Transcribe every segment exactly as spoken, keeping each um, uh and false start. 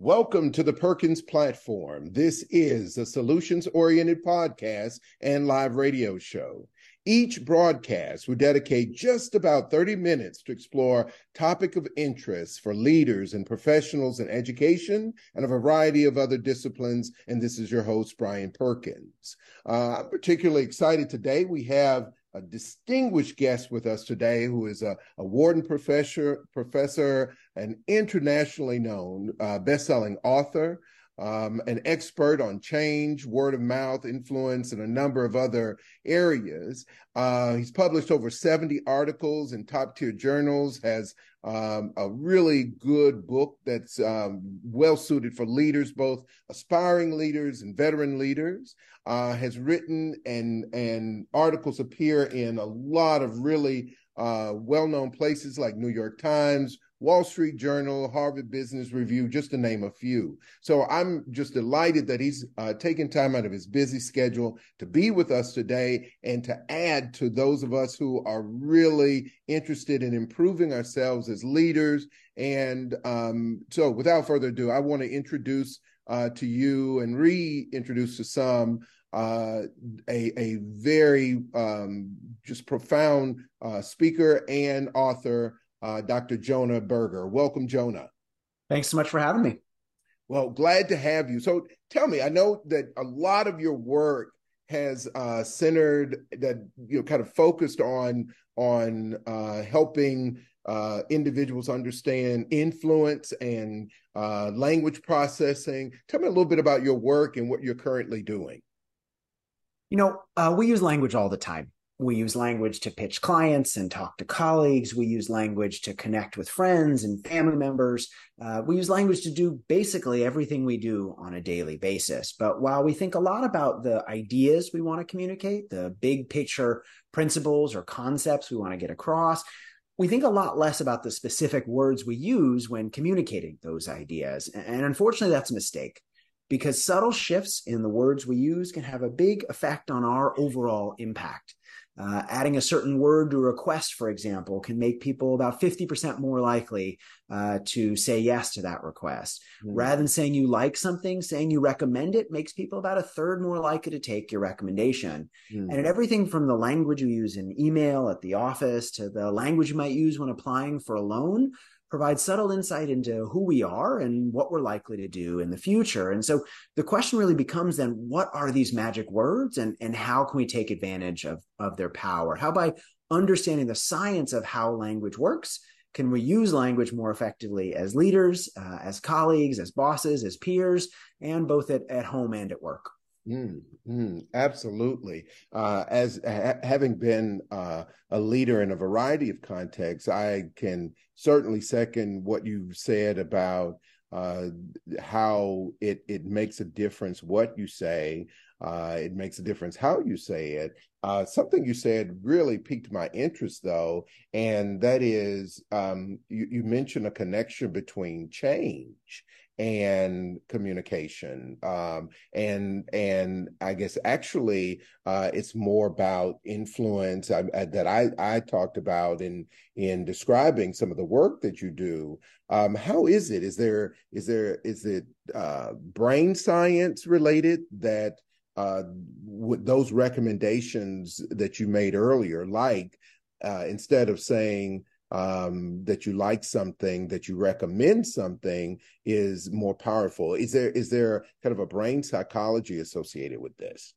Welcome to the Perkins Platform. This is a solutions-oriented podcast and live radio show. Each broadcast will dedicate just about thirty minutes to explore topic of interest for leaders and professionals in education and a variety of other disciplines. And this is your host, Brian Perkins. Uh, I'm particularly excited today. We have a distinguished guest with us today who is a, a Wharton professor, professor, an internationally known uh, best-selling author, um, an expert on change, word of mouth, influence, and a number of other areas. Uh, he's published over seventy articles in top-tier journals, has um, a really good book that's um, well-suited for leaders, both aspiring leaders and veteran leaders. Uh, has written and, and articles appear in a lot of really uh, well-known places like New York Times, Wall Street Journal, Harvard Business Review, just to name a few. So I'm just delighted that he's uh, taken time out of his busy schedule to be with us today and to add to those of us who are really interested in improving ourselves as leaders. And um, so without further ado, I want to introduce uh, to you and reintroduce to some uh, a, a very um, just profound uh, speaker and author, Uh, Doctor Jonah Berger. Welcome, Jonah. Thanks so much for having me. Well, glad to have you. So tell me, I know that a lot of your work has uh, centered, that you know, kind of focused on, on uh, helping uh, individuals understand influence and uh, language processing. Tell me a little bit about your work and what you're currently doing. You know, uh, we use language all the time. We use language to pitch clients and talk to colleagues. We use language to connect with friends and family members. Uh, we use language to do basically everything we do on a daily basis. But while we think a lot about the ideas we want to communicate, the big picture principles or concepts we want to get across, we think a lot less about the specific words we use when communicating those ideas. And unfortunately, that's a mistake, because subtle shifts in the words we use can have a big effect on our overall impact. Uh, adding a certain word to a request, for example, can make people about fifty percent more likely uh, to say yes to that request. Mm-hmm. Rather than saying you like something, saying you recommend it makes people about a third more likely to take your recommendation. Mm-hmm. And in everything from the language you use in email at the office to the language you might use when applying for a loan, provide subtle insight into who we are and what we're likely to do in the future. And so the question really becomes then, what are these magic words and, and how can we take advantage of, of their power? How by understanding the science of how language works, can we use language more effectively as leaders, uh, as colleagues, as bosses, as peers, and both at, at home and at work? Mm, mm, absolutely. Uh, as ha having been uh, a leader in a variety of contexts, I can certainly second what you said about uh, how it it makes a difference what you say. Uh, it makes a difference how you say it. Uh, something you said really piqued my interest, though, and that is um, you, you mentioned a connection between change and communication. Um, and and I guess actually uh, it's more about influence I, I, that I, I talked about in in describing some of the work that you do. Um, how is it? Is there is there is it uh, brain science related that uh, with those recommendations that you made earlier, like uh, instead of saying, um that you like something, that you recommend something is more powerful? Is there is there kind of a brain psychology associated with this?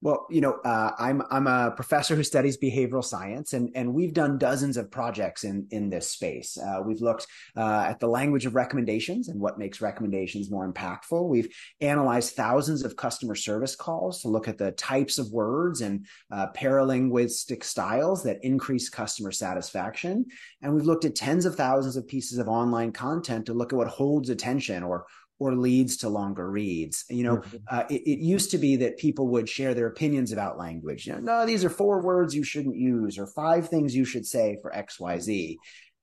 Well, you know, uh, I'm I'm a professor who studies behavioral science, and and we've done dozens of projects in in this space. Uh, we've looked uh, at the language of recommendations and what makes recommendations more impactful. We've analyzed thousands of customer service calls to look at the types of words and uh, paralinguistic styles that increase customer satisfaction, and we've looked at tens of thousands of pieces of online content to look at what holds attention or or leads to longer reads. You know, mm-hmm. uh, it, it used to be that people would share their opinions about language. You know, no, these are four words you shouldn't use, or five things you should say for X, Y, Z.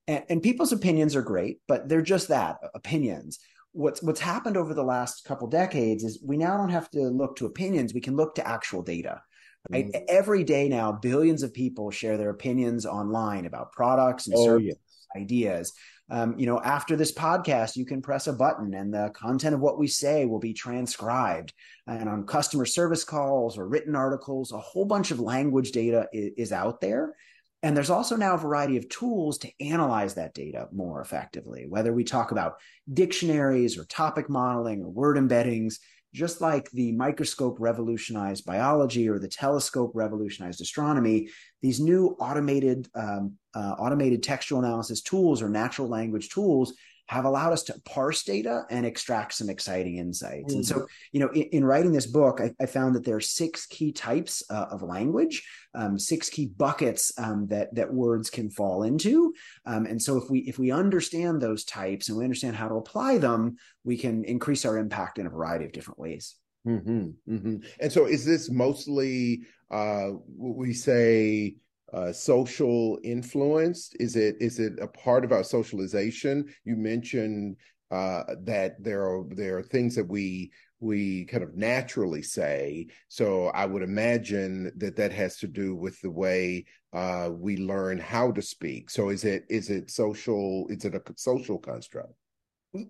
And, and people's opinions are great, but they're just that, opinions. What's, what's happened over the last couple decades is we now don't have to look to opinions. We can look to actual data. Right? Mm-hmm. Every day now, billions of people share their opinions online about products and oh, services, yeah. ideas. um, you know, after this podcast, you can press a button and the content of what we say will be transcribed. And on customer service calls or written articles, a whole bunch of language data is, is out there. And there's also now a variety of tools to analyze that data more effectively, whether we talk about dictionaries or topic modeling or word embeddings. Just like the microscope revolutionized biology or the telescope revolutionized astronomy, these new automated um, uh, automated textual analysis tools or natural language tools have allowed us to parse data and extract some exciting insights. Mm-hmm. And so, you know, in, in writing this book, I, I found that there are six key types uh, of language, um, six key buckets um, that that words can fall into. Um, and so, if we if we understand those types and we understand how to apply them, we can increase our impact in a variety of different ways. Mm-hmm. Mm-hmm. And so, is this mostly uh, what we say? Uh, social influence? Is it is it a part of our socialization? You mentioned uh, that there are there are things that we we kind of naturally say. So I would imagine that that has to do with the way uh, we learn how to speak. So is it is it social? Is it a social construct?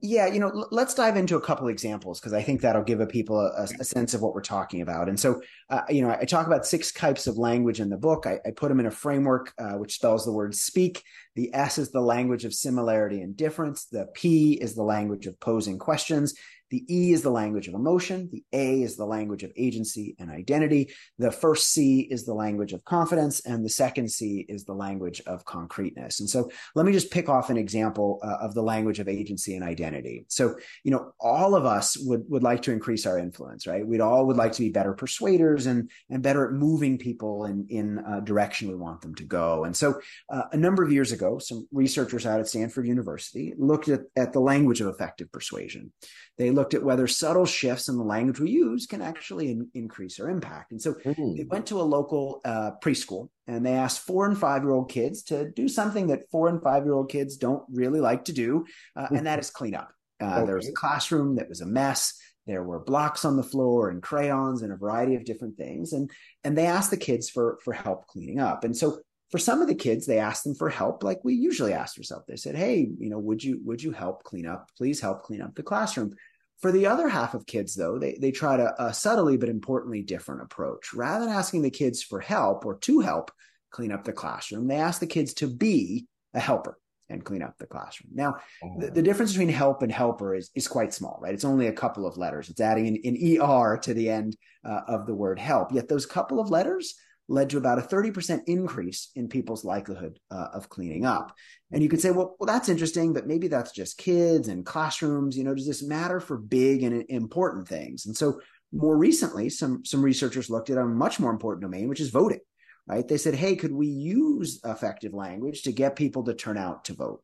Yeah, you know, let's dive into a couple examples because I think that'll give a people a, a sense of what we're talking about. And so, uh, you know, I talk about six types of language in the book. I, I put them in a framework uh, which spells the word speak. The S is the language of similarity and difference. The P is the language of posing questions. The E is the language of emotion. The A is the language of agency and identity. The first C is the language of confidence. And the second C is the language of concreteness. And so let me just pick off an example uh, of the language of agency and identity. So, you know, all of us would, would like to increase our influence, right? We'd all would like to be better persuaders and, and better at moving people in, in a direction we want them to go. And so uh, a number of years ago, some researchers out at Stanford University looked at, at the language of effective persuasion. They looked at whether subtle shifts in the language we use can actually in, increase our impact. And so Ooh. They went to a local uh, preschool and they asked four and five-year-old kids to do something that four and five-year-old kids don't really like to do, uh, and that is clean up. Uh, okay. There was a classroom that was a mess. There were blocks on the floor and crayons and a variety of different things. And, and they asked the kids for, for help cleaning up. And so for some of the kids, they asked them for help, like we usually ask for help. They said, hey, you know, would you would you help clean up? Please help clean up the classroom. For the other half of kids, though, they, they tried a, a subtly but importantly different approach. Rather than asking the kids for help or to help clean up the classroom, they asked the kids to be a helper and clean up the classroom. Now, oh. the, the difference between help and helper is, is quite small, right? It's only a couple of letters. It's adding an, an E R to the end uh, of the word help. Yet those couple of letters led to about a thirty percent increase in people's likelihood uh, of cleaning up. And you could say, well, well, that's interesting, but maybe that's just kids and classrooms. You know, does this matter for big and important things? And so more recently, some, some researchers looked at a much more important domain, which is voting, right? They said, hey, could we use effective language to get people to turn out to vote?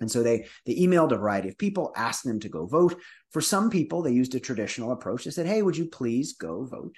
And so they, they emailed a variety of people, asked them to go vote. For some people, they used a traditional approach. They said, hey, would you please go vote?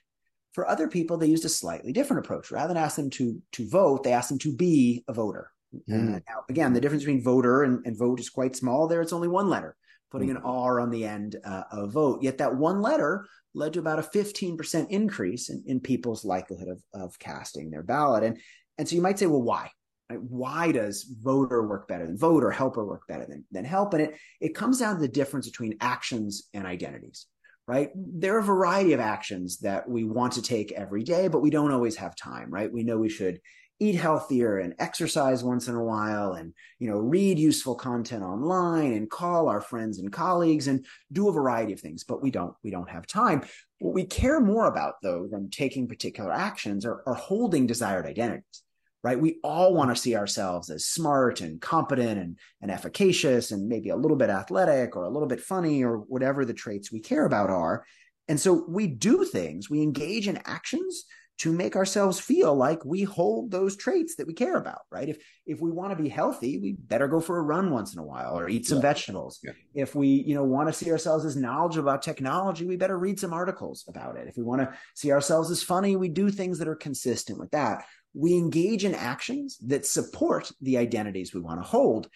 For other people, they used a slightly different approach. Rather than ask them to, to vote, they asked them to be a voter. Mm. Uh, now, again, the difference between voter and, and vote is quite small there. It's only one letter, putting mm. an R on the end uh, of vote. Yet that one letter led to about a fifteen percent increase in, in people's likelihood of, of casting their ballot. And, and so you might say, well, why? Right? Why does voter work better than vote or helper work better than, than help? And it, it comes down to the difference between actions and identities. Right? There are a variety of actions that we want to take every day, but we don't always have time, right? We know we should eat healthier and exercise once in a while and, you know, read useful content online and call our friends and colleagues and do a variety of things, but we don't, we don't have time. What we care more about though than taking particular actions are, are holding desired identities. Right? We all want to see ourselves as smart and competent and, and efficacious and maybe a little bit athletic or a little bit funny or whatever the traits we care about are. And so we do things, we engage in actions to make ourselves feel like we hold those traits that we care about, right? If if we want to be healthy, we better go for a run once in a while or eat some yeah. vegetables. Yeah. If we, you know, want to see ourselves as knowledgeable about technology, we better read some articles about it. If we want to see ourselves as funny, we do things that are consistent with that. We engage in actions that support the identities we want to hold.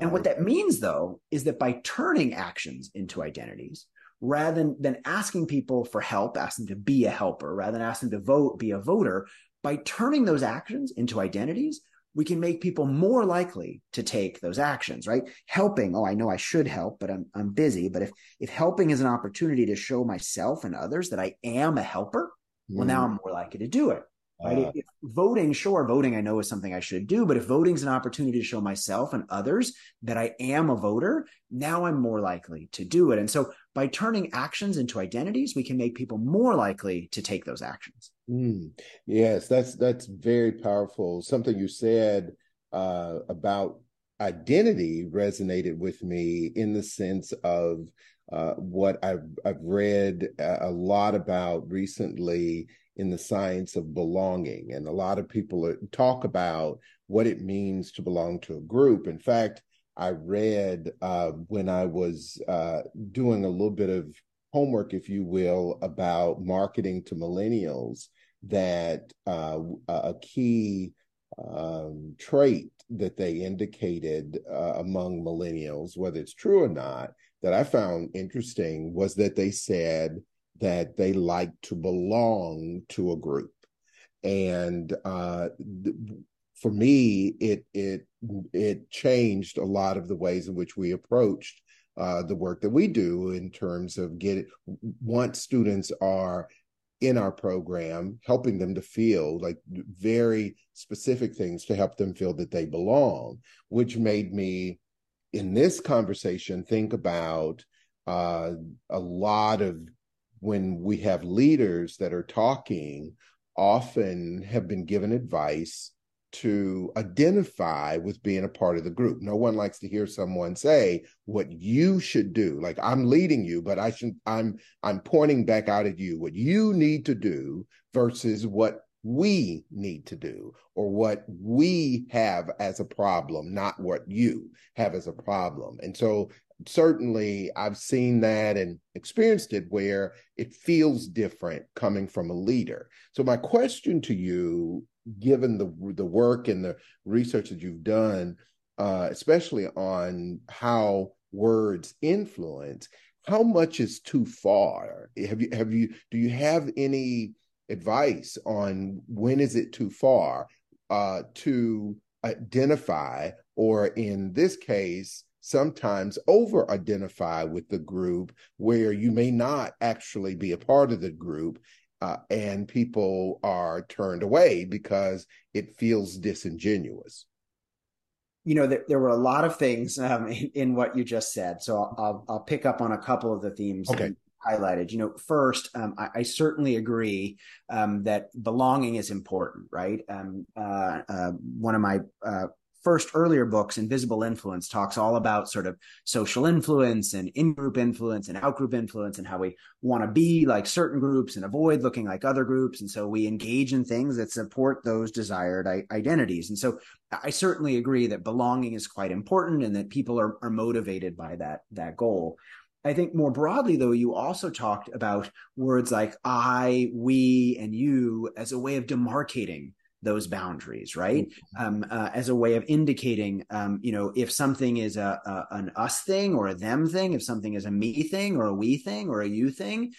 And what that means, though, is that by turning actions into identities, rather than, than asking people for help, ask them to be a helper, rather than ask them to vote, be a voter, by turning those actions into identities, we can make people more likely to take those actions, right? Helping, oh, I know I should help, but I'm I'm busy. But if if helping is an opportunity to show myself and others that I am a helper, mm. well, now I'm more likely to do it. Right? Uh, if, if voting, sure, voting I know is something I should do, but if voting's an opportunity to show myself and others that I am a voter, now I'm more likely to do it. And so by turning actions into identities, we can make people more likely to take those actions. Mm, yes, that's that's very powerful. Something you said uh, about identity resonated with me in the sense of uh, what I've, I've read a lot about recently in the science of belonging. And a lot of people talk about what it means to belong to a group. In fact, I read uh, when I was uh, doing a little bit of homework, if you will, about marketing to millennials, that uh, a key um, trait that they indicated uh, among millennials, whether it's true or not, that I found interesting was that they said that they like to belong to a group. And uh, th- for me, it it it changed a lot of the ways in which we approached uh, the work that we do in terms of getting, once students are in our program, helping them to feel like very specific things to help them feel that they belong, which made me, in this conversation, think about uh, a lot of when we have leaders that are talking, often have been given advice to identify with being a part of the group. No one likes to hear someone say what you should do. Like, I'm leading you, but I should, I'm I'm pointing back out at you what you need to do versus what we need to do or what we have as a problem, not what you have as a problem. And so certainly I've seen that and experienced it where it feels different coming from a leader. So my question to you, given the the work and the research that you've done, uh, especially on how words influence, how much is too far? Have you, have you, do you have any advice on when is it too far uh, to identify, or in this case, sometimes over-identify with the group where you may not actually be a part of the group uh, and people are turned away because it feels disingenuous? You know, there, there were a lot of things um, in, in what you just said. So I'll, I'll, I'll pick up on a couple of the themes okay. that you highlighted. You know, first, um, I, I certainly agree um, that belonging is important, right? Um, uh, uh, one of my uh, first earlier books, Invisible Influence, talks all about sort of social influence and in-group influence and out-group influence and how we want to be like certain groups and avoid looking like other groups. And so we engage in things that support those desired i- identities. And so I certainly agree that belonging is quite important and that people are, are motivated by that, that goal. I think more broadly, though, you also talked about words like I, we, and you as a way of demarcating those boundaries, right? Um, uh, as a way of indicating, um, you know, if something is a, a an us thing or a them thing, if something is a me thing or a we thing or a you thing,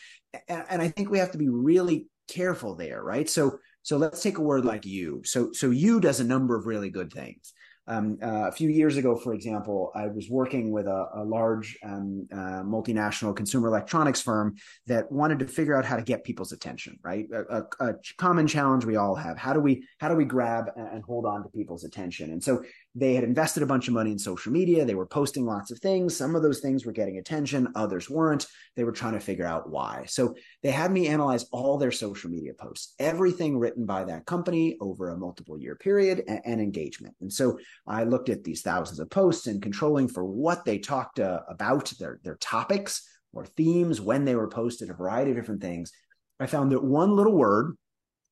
and, and I think we have to be really careful there, right? So, so let's take a word like you. So, so you does a number of really good things. Um, uh, a few years ago, for example, I was working with a, a large um, uh, multinational consumer electronics firm that wanted to figure out how to get people's attention, right? A, a, a common challenge we all have. How do we how do we grab and hold on to people's attention? And so they had invested a bunch of money in social media. They were posting lots of things. Some of those things were getting attention. Others weren't. They were trying to figure out why. So they had me analyze all their social media posts, everything written by that company over a multiple year period and, and engagement. And so I looked at these thousands of posts and controlling for what they talked uh, about, their, their topics or themes, when they were posted, a variety of different things. I found that one little word,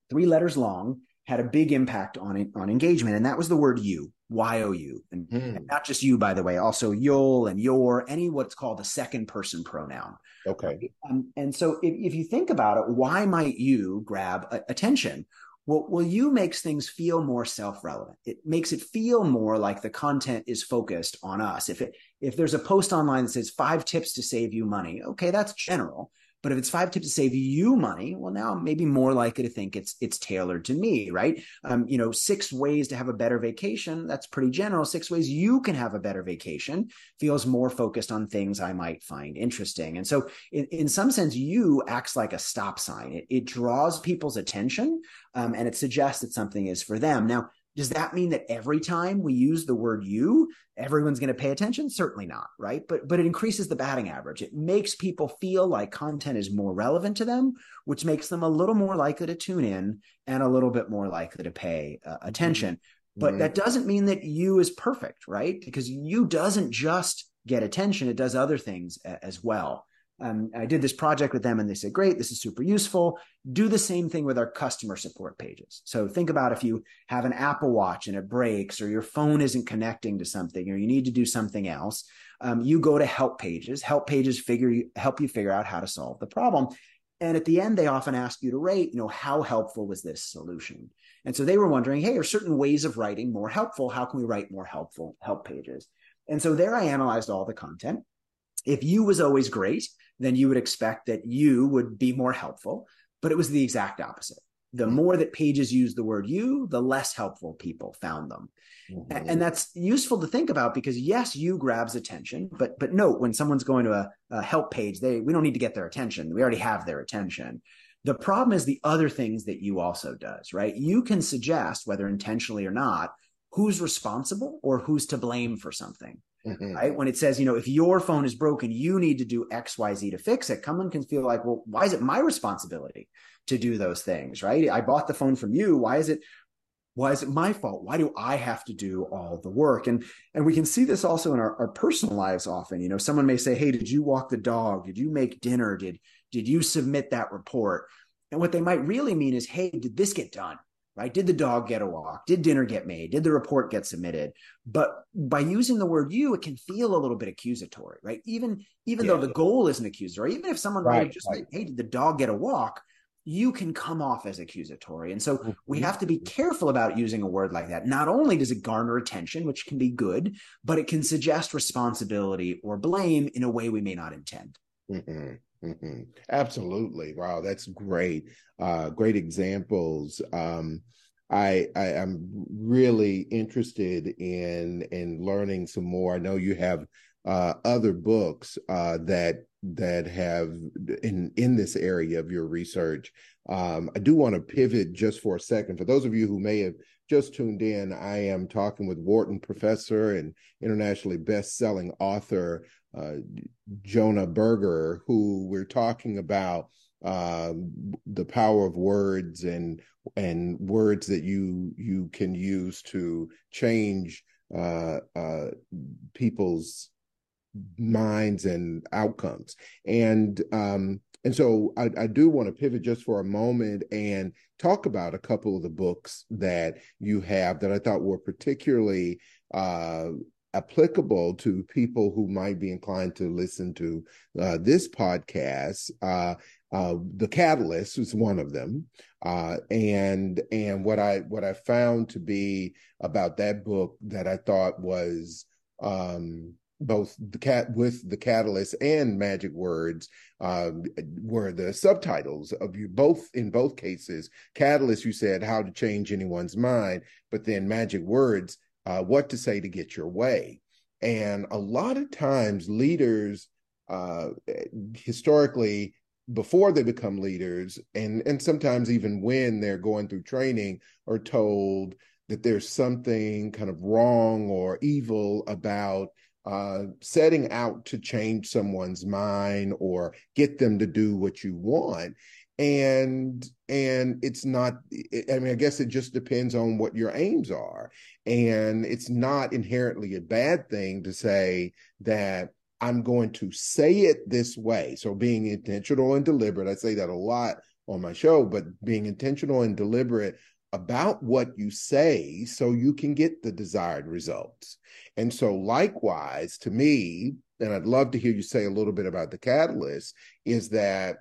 three letters long, had a big impact on on engagement. And that was the word you, Y O U. And, mm. and not just you, by the way, also you'll and your, any what's called a second person pronoun. Okay. Um, and so if, if you think about it, why might you grab a, attention? Well, well, you makes things feel more self-relevant. It makes it feel more like the content is focused on us. If it, if there's a post online that says five tips to save you money, okay, that's general. But if it's five tips to save you money, well, now I'm maybe more likely to think it's it's tailored to me, right? Um, you know, six ways to have a better vacation, that's pretty general. Six ways you can have a better vacation feels more focused on things I might find interesting. And so in, in some sense, you acts like a stop sign. It, it draws people's attention um, and it suggests that something is for them. Now, does that mean that every time we use the word you, everyone's going to pay attention? Certainly not, right? But but it increases the batting average. It makes people feel like content is more relevant to them, which makes them a little more likely to tune in and a little bit more likely to pay uh, attention. Mm-hmm. But that doesn't mean that you is perfect, right? Because you doesn't just get attention. It does other things a- as well. Um, I did this project with them and they said, great, this is super useful. Do the same thing with our customer support pages. So think about if you have an Apple Watch and it breaks, or your phone isn't connecting to something, or you need to do something else. Um, you go to help pages. Help pages figure you, help you figure out how to solve the problem. And at the end, they often ask you to rate, you know, how helpful was this solution? And so they were wondering, hey, are certain ways of writing more helpful? How can we write more helpful help pages? And so there I analyzed all the content. If you was always great, then you would expect that you would be more helpful, but it was the exact opposite. The mm-hmm. more that pages used the word you, the less helpful people found them. Mm-hmm. And that's useful to think about because yes, you grabs attention, but but note when someone's going to a, a help page, they we don't need to get their attention. We already have their attention. The problem is the other things that you also does, right? You can suggest, whether intentionally or not, who's responsible or who's to blame for something. Mm-hmm. Right? When it says, you know, if your phone is broken, you need to do X, Y, Z to fix it. Someone can feel like, well, why is it my responsibility to do those things? Right? I bought the phone from you. Why is it, why is it my fault? Why do I have to do all the work? And, and we can see this also in our, our personal lives often. You know, someone may say, hey, did you walk the dog? Did you make dinner? Did, did you submit that report? And what they might really mean is, hey, did this get done? Right? Did the dog get a walk? Did dinner get made? Did the report get submitted? But by using the word you, it can feel a little bit accusatory, right? Even, even yeah, though the yeah. goal isn't accusatory, even if someone right, might have just right. like, hey, did the dog get a walk? You can come off as accusatory. And so we have to be careful about using a word like that. Not only does it garner attention, which can be good, but it can suggest responsibility or blame in a way we may not intend. Mm-mm. Mm-hmm. Absolutely. Wow. That's great. Uh, great examples. Um, I, I am really interested in, in learning some more. I know you have uh, other books uh, that, that have in, in this area of your research. Um, I do want to pivot just for a second. For those of you who may have just tuned in, I am talking with Wharton professor and internationally best-selling author, Uh, Jonah Berger, who we're talking about uh, the power of words and and words that you you can use to change uh, uh, people's minds and outcomes. And um, and so I, I do want to pivot just for a moment and talk about a couple of the books that you have that I thought were particularly uh, applicable to people who might be inclined to listen to uh, this podcast. Uh, uh, the Catalyst was one of them, uh, and and what I what I found to be about that book that I thought was um, both the cat with the Catalyst and Magic Words uh, were the subtitles of you both in both cases. Catalyst, you said how to change anyone's mind, but then Magic Words. Uh, what to say to get your way. And a lot of times leaders, uh, historically, before they become leaders, and, and sometimes even when they're going through training, are told that there's something kind of wrong or evil about uh, setting out to change someone's mind or get them to do what you want. And and it's not, I mean, I guess it just depends on what your aims are. And it's not inherently a bad thing to say that I'm going to say it this way. So being intentional and deliberate, I say that a lot on my show, but being intentional and deliberate about what you say so you can get the desired results. And so likewise, to me, and I'd love to hear you say a little bit about the Catalyst, is that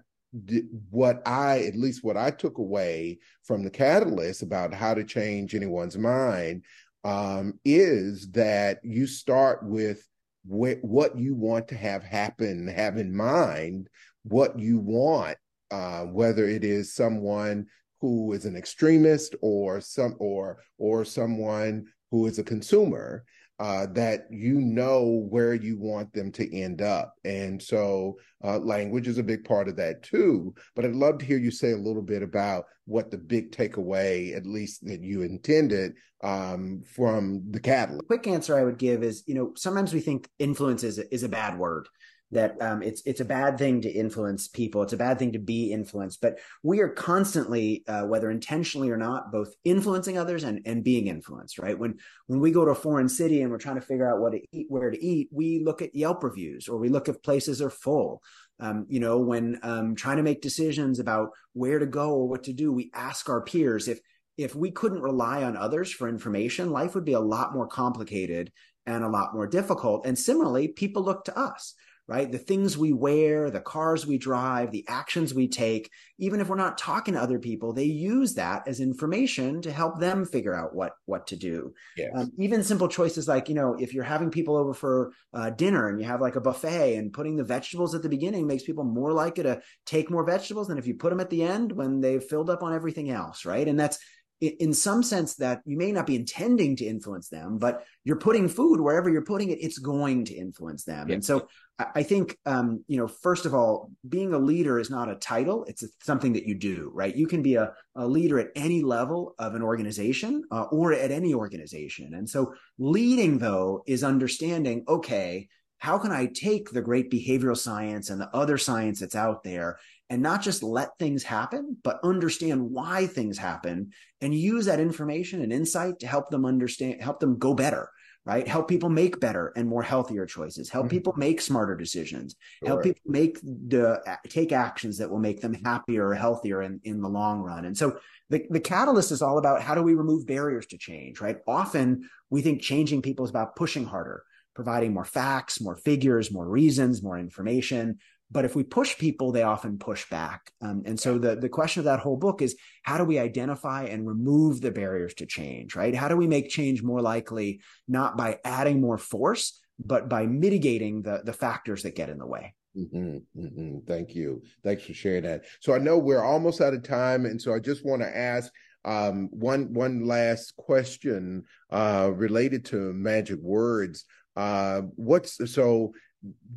what I, at least what I took away from the Catalyst about how to change anyone's mind um, is that you start with wh- what you want to have happen, have in mind what you want, uh, whether it is someone who is an extremist or some or or someone who is a consumer, uh, that you know where you want them to end up. And so uh, language is a big part of that too. But I'd love to hear you say a little bit about what the big takeaway, at least that you intended, um, from the Catalyst. Quick answer I would give is, you know, sometimes we think influence is is a bad word. That um, it's it's a bad thing to influence people. It's a bad thing to be influenced. But we are constantly, uh, whether intentionally or not, both influencing others and, and being influenced, right? When when we go to a foreign city and we're trying to figure out what to eat, where to eat, we look at Yelp reviews or we look if places are full. Um, you know, when um, trying to make decisions about where to go or what to do, we ask our peers. If if we couldn't rely on others for information, life would be a lot more complicated and a lot more difficult. And similarly, people look to us. Right? The things we wear, the cars we drive, the actions we take, even if we're not talking to other people, they use that as information to help them figure out what, what to do. Yes. Um, even simple choices like, you know, if you're having people over for uh, dinner and you have like a buffet and putting the vegetables at the beginning makes people more likely to take more vegetables than if you put them at the end when they've filled up on everything else. Right? And that's in some sense that you may not be intending to influence them, but you're putting food wherever you're putting it, it's going to influence them. Yes. And so I think, um, you know, first of all, being a leader is not a title. It's something that you do, right? You can be a, a leader at any level of an organization uh, or at any organization. And so leading, though, is understanding, okay, how can I take the great behavioral science and the other science that's out there and not just let things happen, but understand why things happen and use that information and insight to help them understand, help them go better, right? Help people make better and more healthier choices, help mm-hmm. people make smarter decisions, sure. help people make the, take actions that will make them happier or healthier in, in the long run. And so the, the Catalyst is all about how do we remove barriers to change, right? Often we think changing people is about pushing harder, providing more facts, more figures, more reasons, more information. But if we push people, they often push back. Um, and so the, the question of that whole book is, how do we identify and remove the barriers to change, right? How do we make change more likely, not by adding more force, but by mitigating the, the factors that get in the way? Mm-hmm, mm-hmm. Thank you. Thanks for sharing that. So I know we're almost out of time. And so I just want to ask, Um, one one last question uh, related to Magic Words. Uh, what's so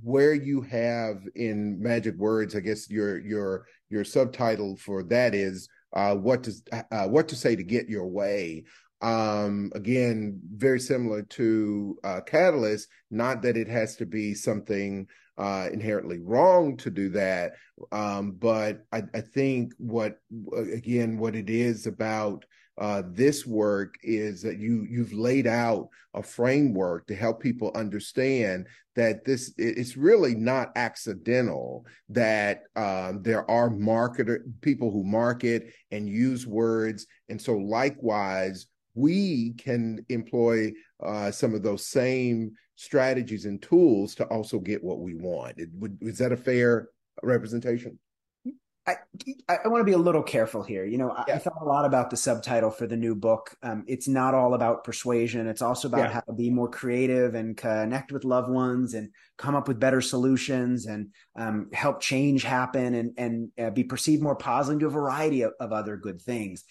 where you have in Magic Words? I guess your your your subtitle for that is uh, what does uh, what to say to get your way. Um, again, very similar to uh, Catalyst. Not that it has to be something uh, inherently wrong to do that, um, but I, I think what again what it is about uh, this work is that you you've laid out a framework to help people understand that this it's really not accidental that um, there are marketer people who market and use words, and so likewise. We can employ uh, some of those same strategies and tools to also get what we want. It would, is that a fair representation? I, I want to be a little careful here. You know, I, yeah. I thought a lot about the subtitle for the new book. Um, it's not all about persuasion. It's also about yeah. how to be more creative and connect with loved ones and come up with better solutions and um, help change happen and, and uh, be perceived more positively to a variety of, of other good things.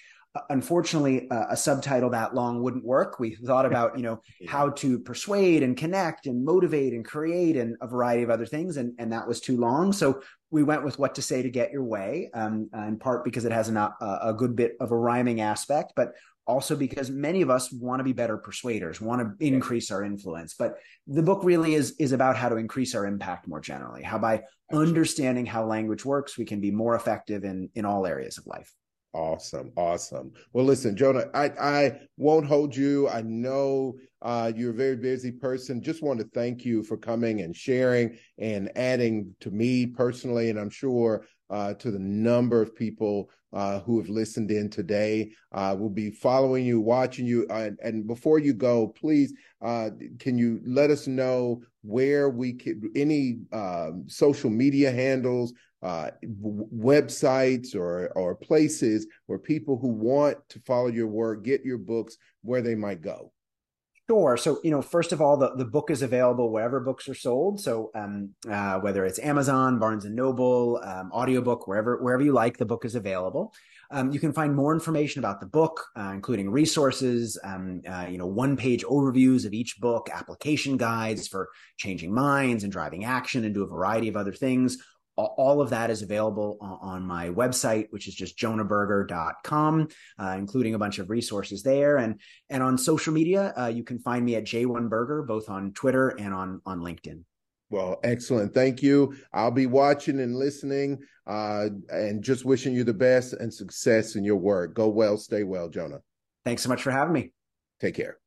Unfortunately, uh, a subtitle that long wouldn't work. We thought about, you know, how to persuade and connect and motivate and create and a variety of other things. And, and that was too long. So we went with what to say to get your way, um, in part because it has an, a, a good bit of a rhyming aspect, but also because many of us want to be better persuaders, want to increase our influence. But the book really is, is about how to increase our impact more generally, how by understanding how language works, we can be more effective in, in all areas of life. Awesome. Awesome. Well, listen, Jonah, I, I won't hold you. I know uh, you're a very busy person. Just want to thank you for coming and sharing and adding to me personally, and I'm sure uh, to the number of people uh, who have listened in today. Uh, we'll be following you, watching you. Uh, and before you go, please, uh, can you let us know where we could, any uh, social media handles, Uh, w- websites or or places where people who want to follow your work, get your books, where they might go? Sure. So, you know, first of all, the, the book is available wherever books are sold. So um, uh, whether it's Amazon, Barnes and Noble, um, audiobook, wherever, wherever you like, the book is available. Um, you can find more information about the book, uh, including resources, um, uh, you know, one-page overviews of each book, application guides for changing minds and driving action, and do a variety of other things. All of that is available on my website, which is just jonah berger dot com, uh, including a bunch of resources there. And, and on social media, uh, you can find me at J one Berger, both on Twitter and on, on LinkedIn. Well, excellent. Thank you. I'll be watching and listening, uh, and just wishing you the best and success in your work. Go well, stay well, Jonah. Thanks so much for having me. Take care.